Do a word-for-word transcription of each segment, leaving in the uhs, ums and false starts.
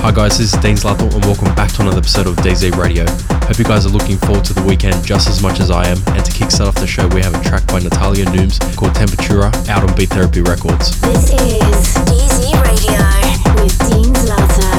Hi guys, this is Dean Zlato and welcome back to another episode of D Z Radio. Hope you guys are looking forward to the weekend just as much as I am, and to kickstart off the show we have a track by Natalia Nooms called Temperatura, out on Beat Therapy Records. This is D Z Radio with Dean Zlato.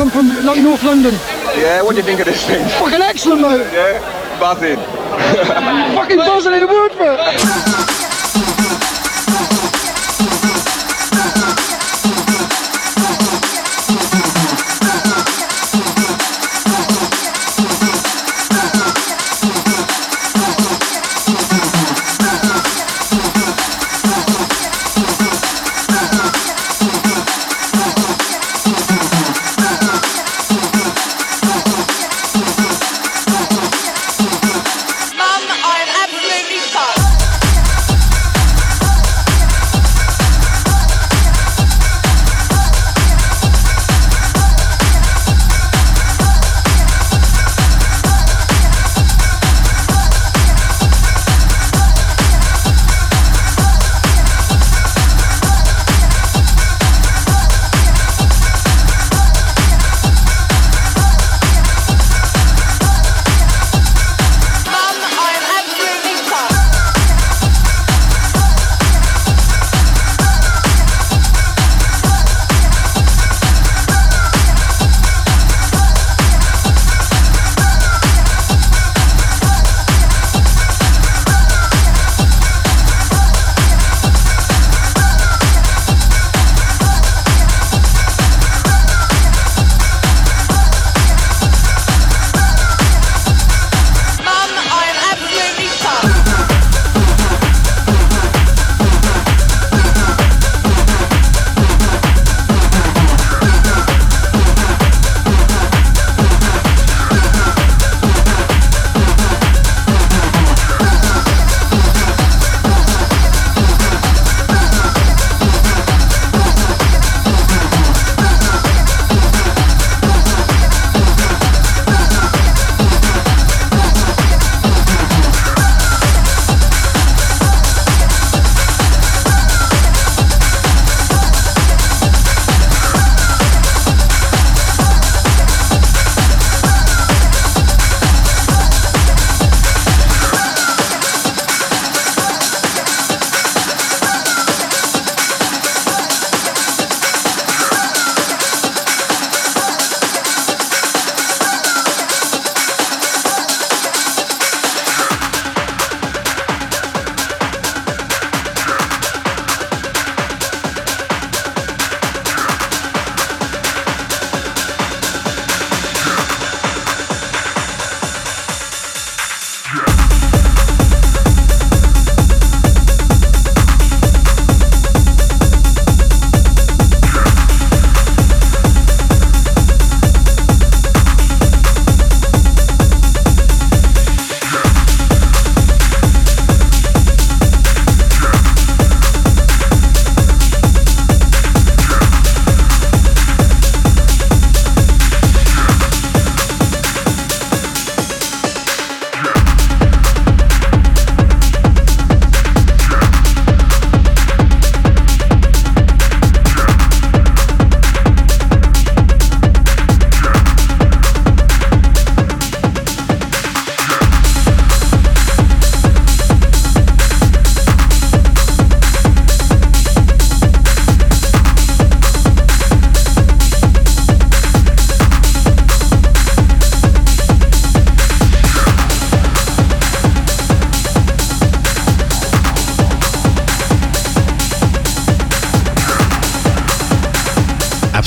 come from like North London. Yeah, what do you think of this thing? Fucking excellent, mate. Yeah, buzzing. Fucking buzzing in the word for it.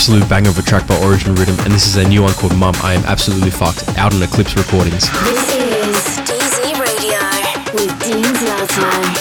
Absolute banger of a track by Origin Riddim, and this is a new one called Mum, I Am Absolutely Fucked, out on Eclipse Recordings. This is D Z Radio with Dean Zlato.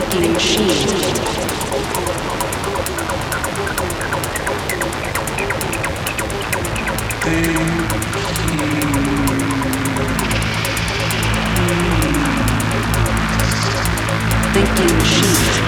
thinking machine. Thinking machine. Thinking machine.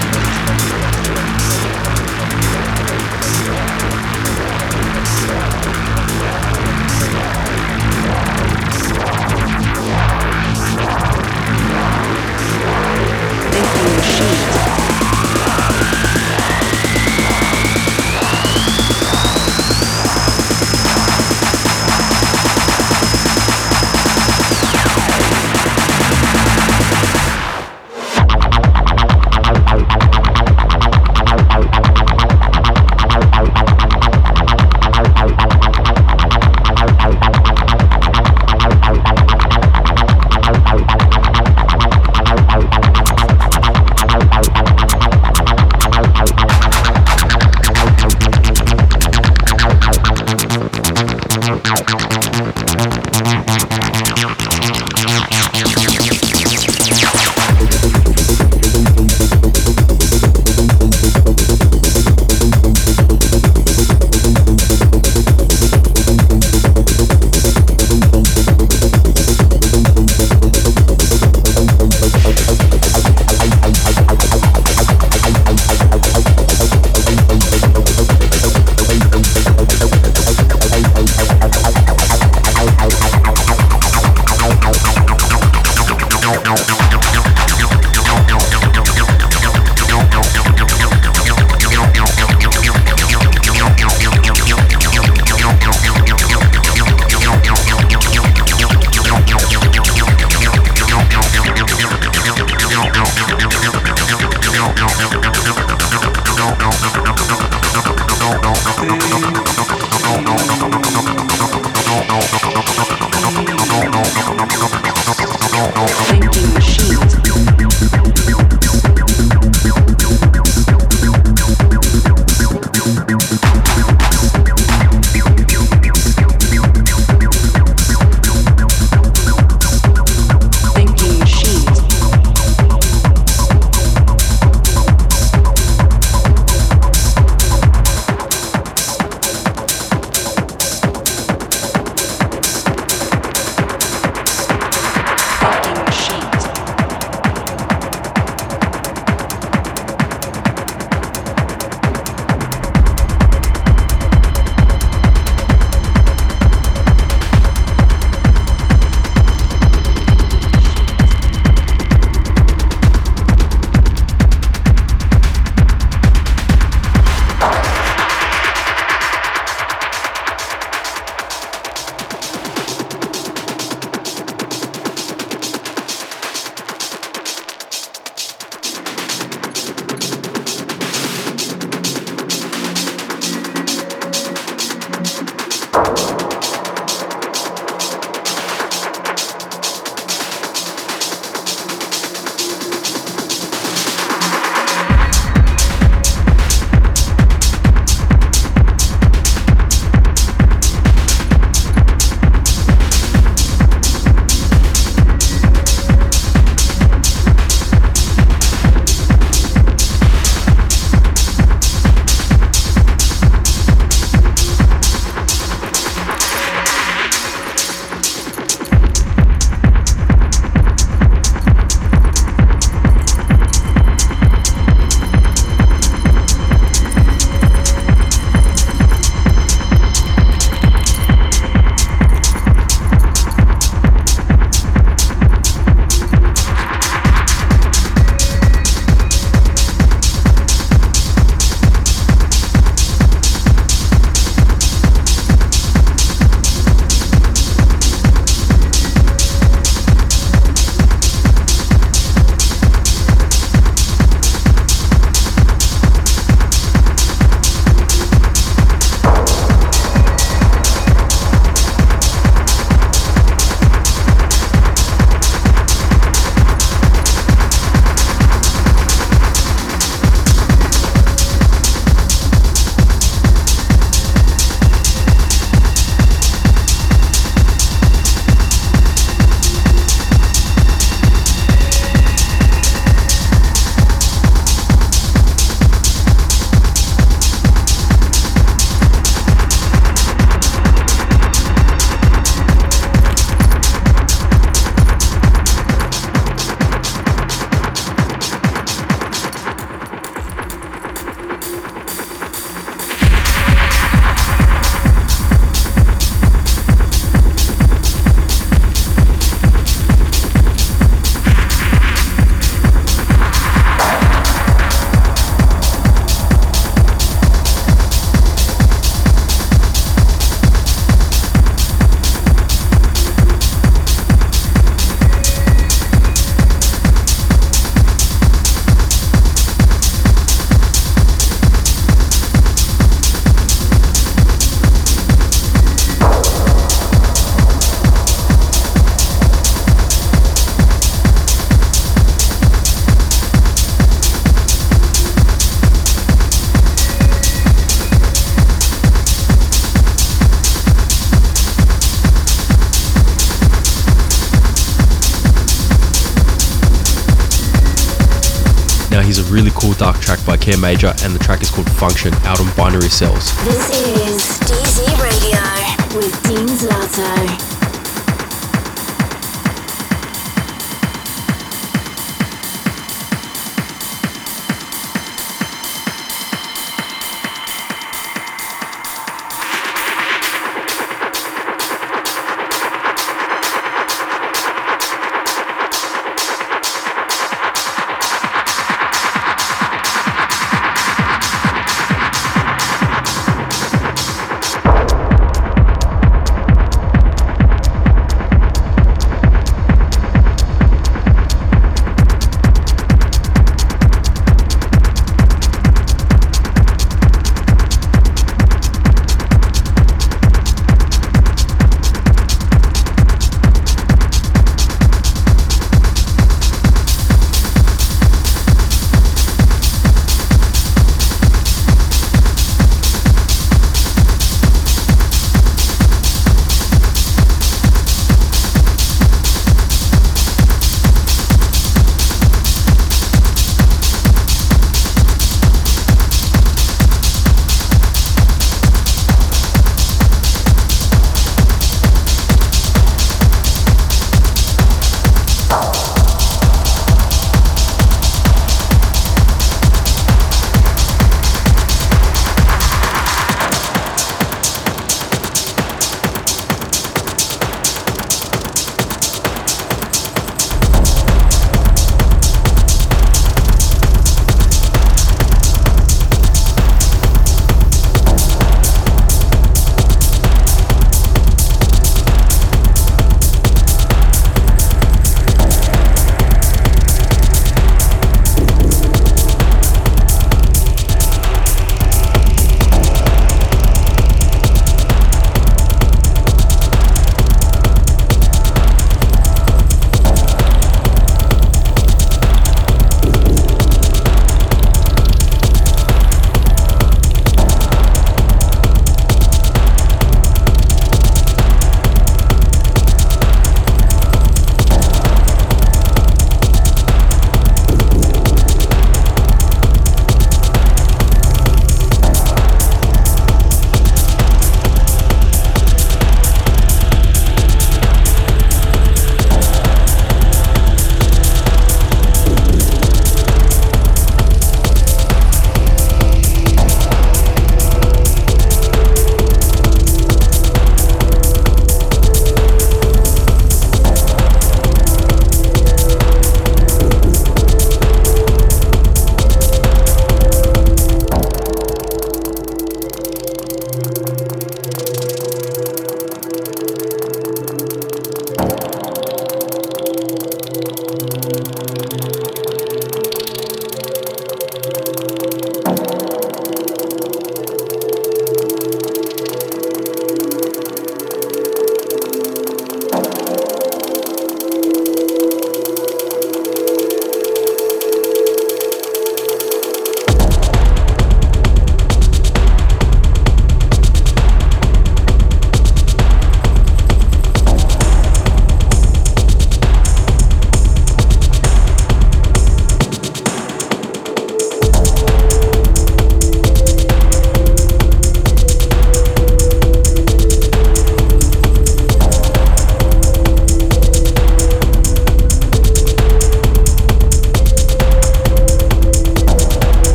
a really cool dark track by Care Major, and the track is called Function, out on Binary Cells. This is D Z Radio with Dean Zlato.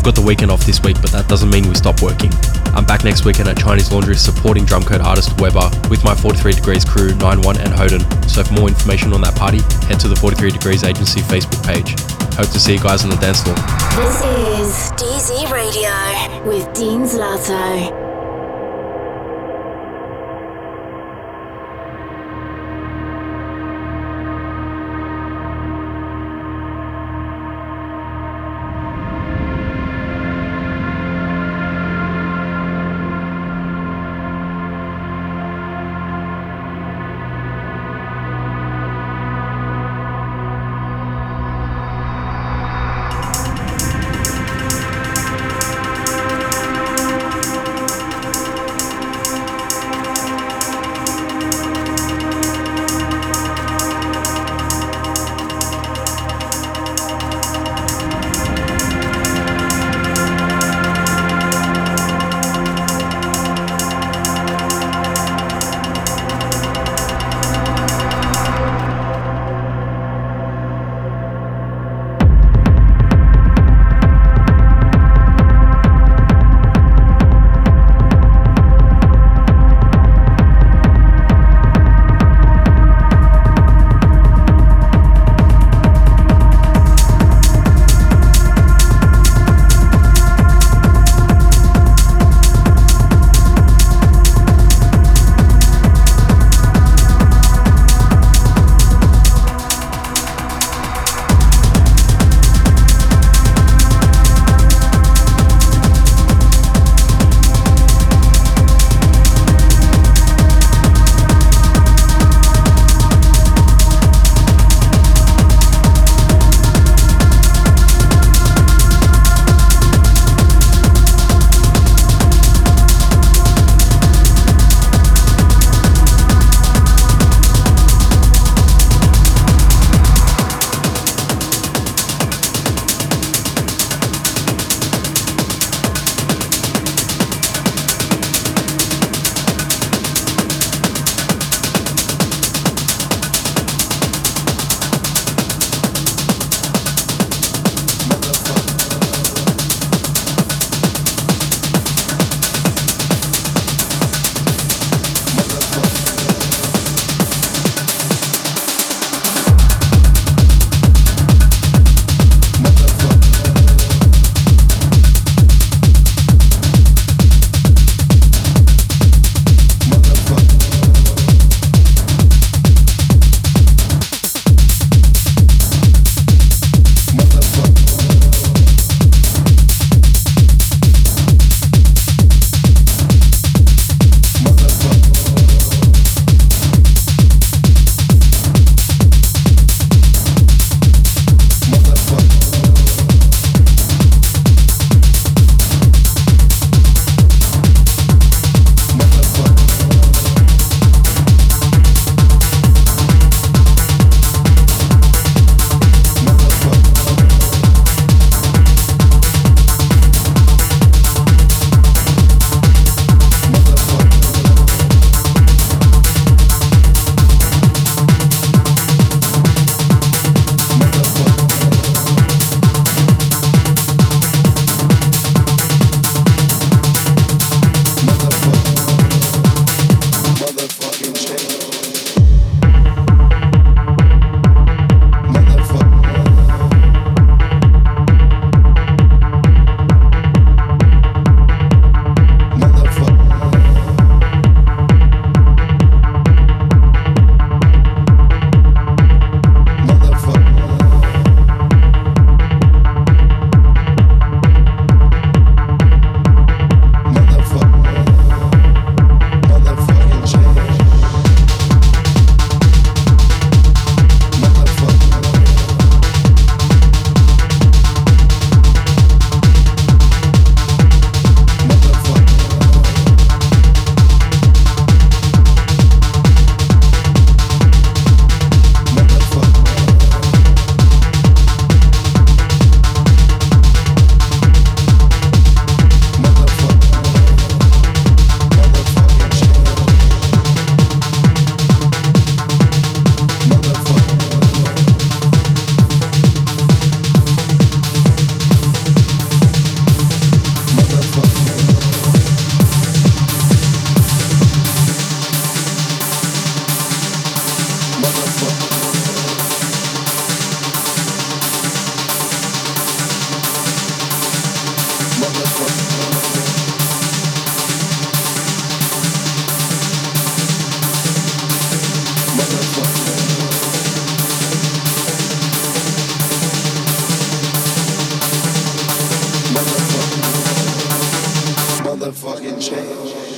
I've got the weekend off this week, but that doesn't mean we stop working. I'm back next weekend at Chinese Laundry supporting drum code artist Weber with my forty-three degrees crew, nine one and Hoden, so for more information on that party, head to the forty-three degrees Agency Facebook page. Hope to see you guys on the dance floor. This is D Z Radio with Dean Zlato. motherfucking change.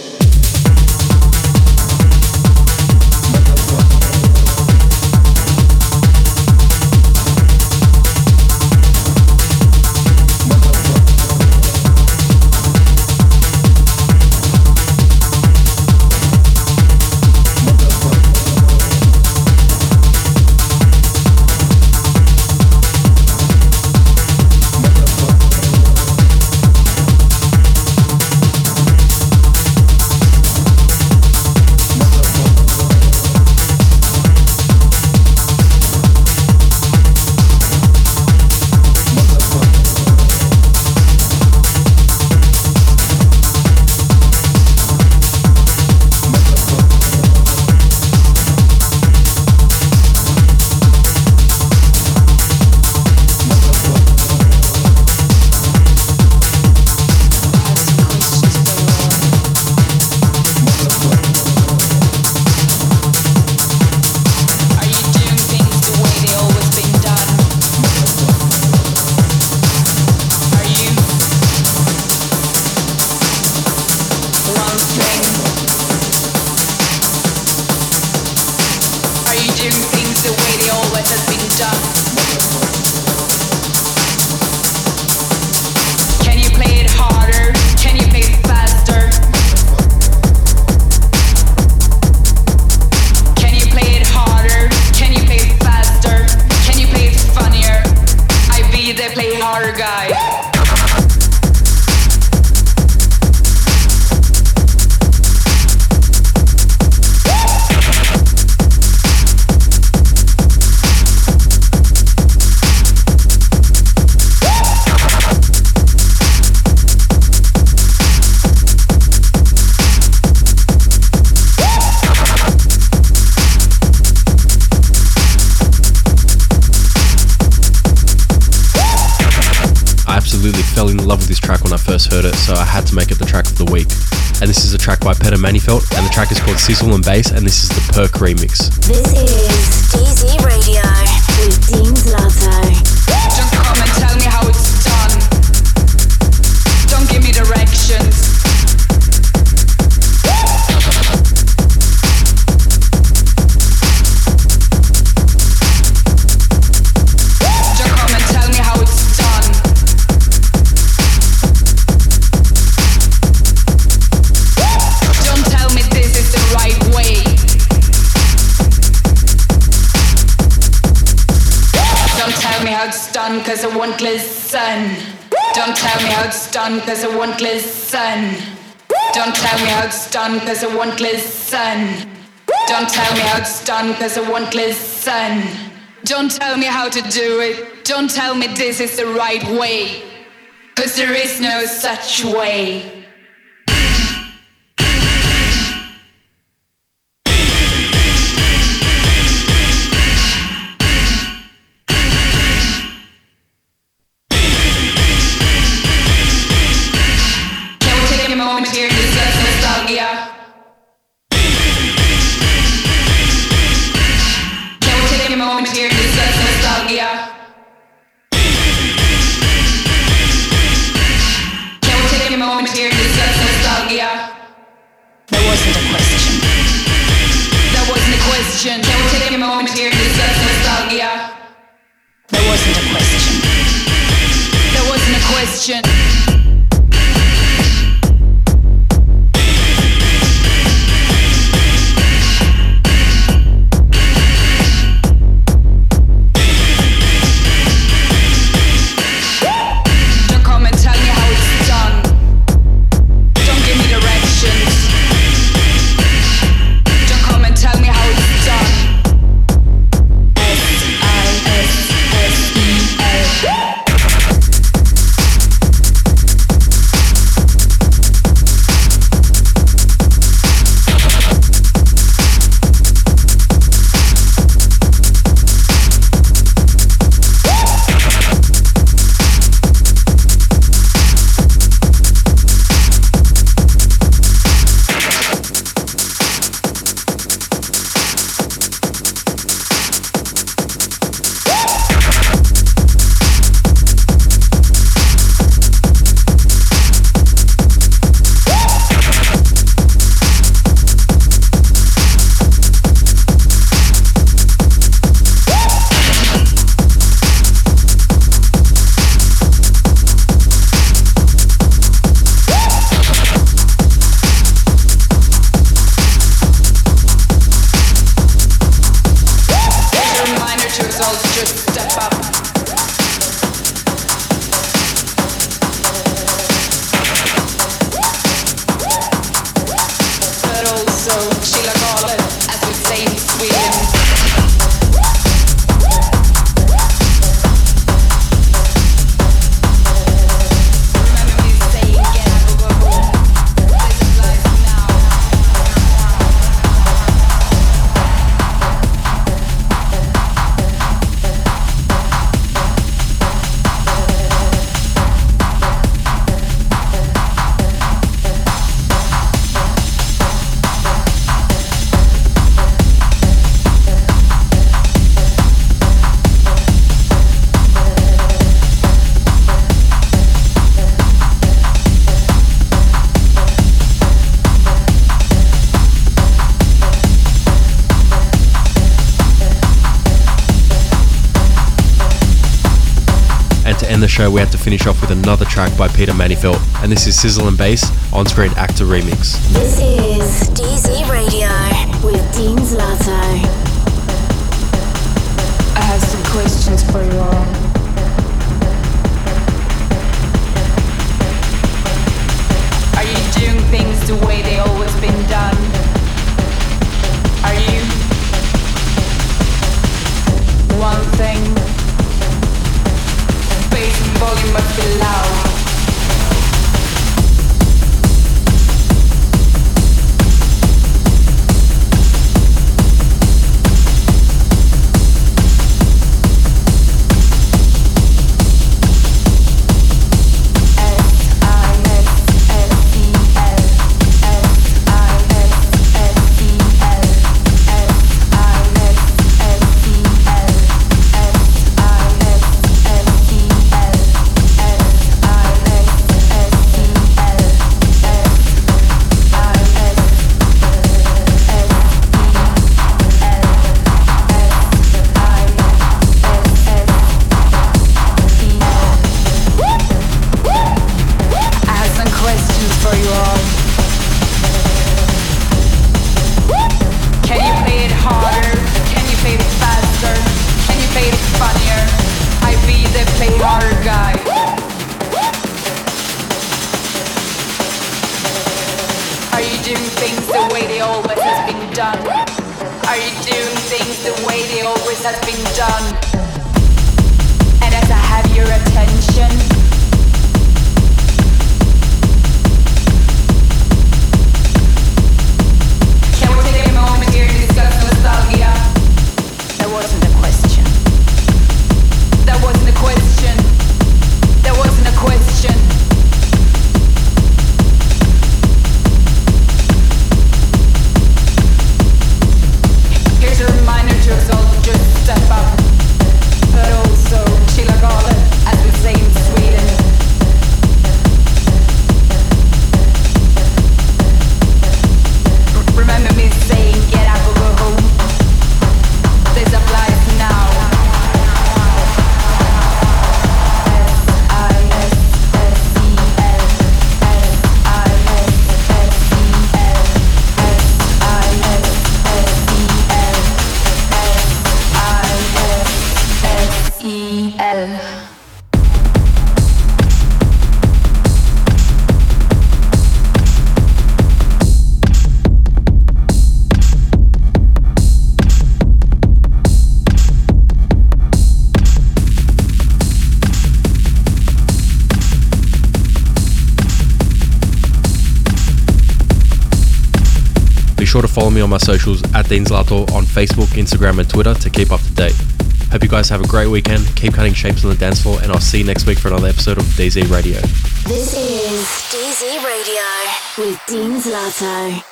By Peter Manifield, and the track is called Sizzle and Bass, and this is the Perk Remix. This is D Z Radio with Dean Zlato. Just come and tell me how it's done. Don't give me directions. Cause I won't listen. Don't tell me how it's done, cause I won't listen. Don't tell me how it's done, cause I won't listen. Don't tell me how it's done, cause I won't listen. Don't tell me how to do it. Don't tell me this is the right way, cause there is no such way. Here. the show, we had to finish off with another track by Peter Manifield, and this is Sizzle and Bass, On Screen Actor Remix. This is D Z Radio with Dean Zlato. I have some questions for you all. Doing things the way they always been done? Are you one thing? Bass and volume must be loud. Be sure to follow me on my socials at Dean Zlato on Facebook, Instagram and Twitter to keep up to date. Hope you guys have a great weekend, keep cutting shapes on the dance floor, and I'll see you next week for another episode of D Z Radio. This is D Z Radio with Dean Zlato.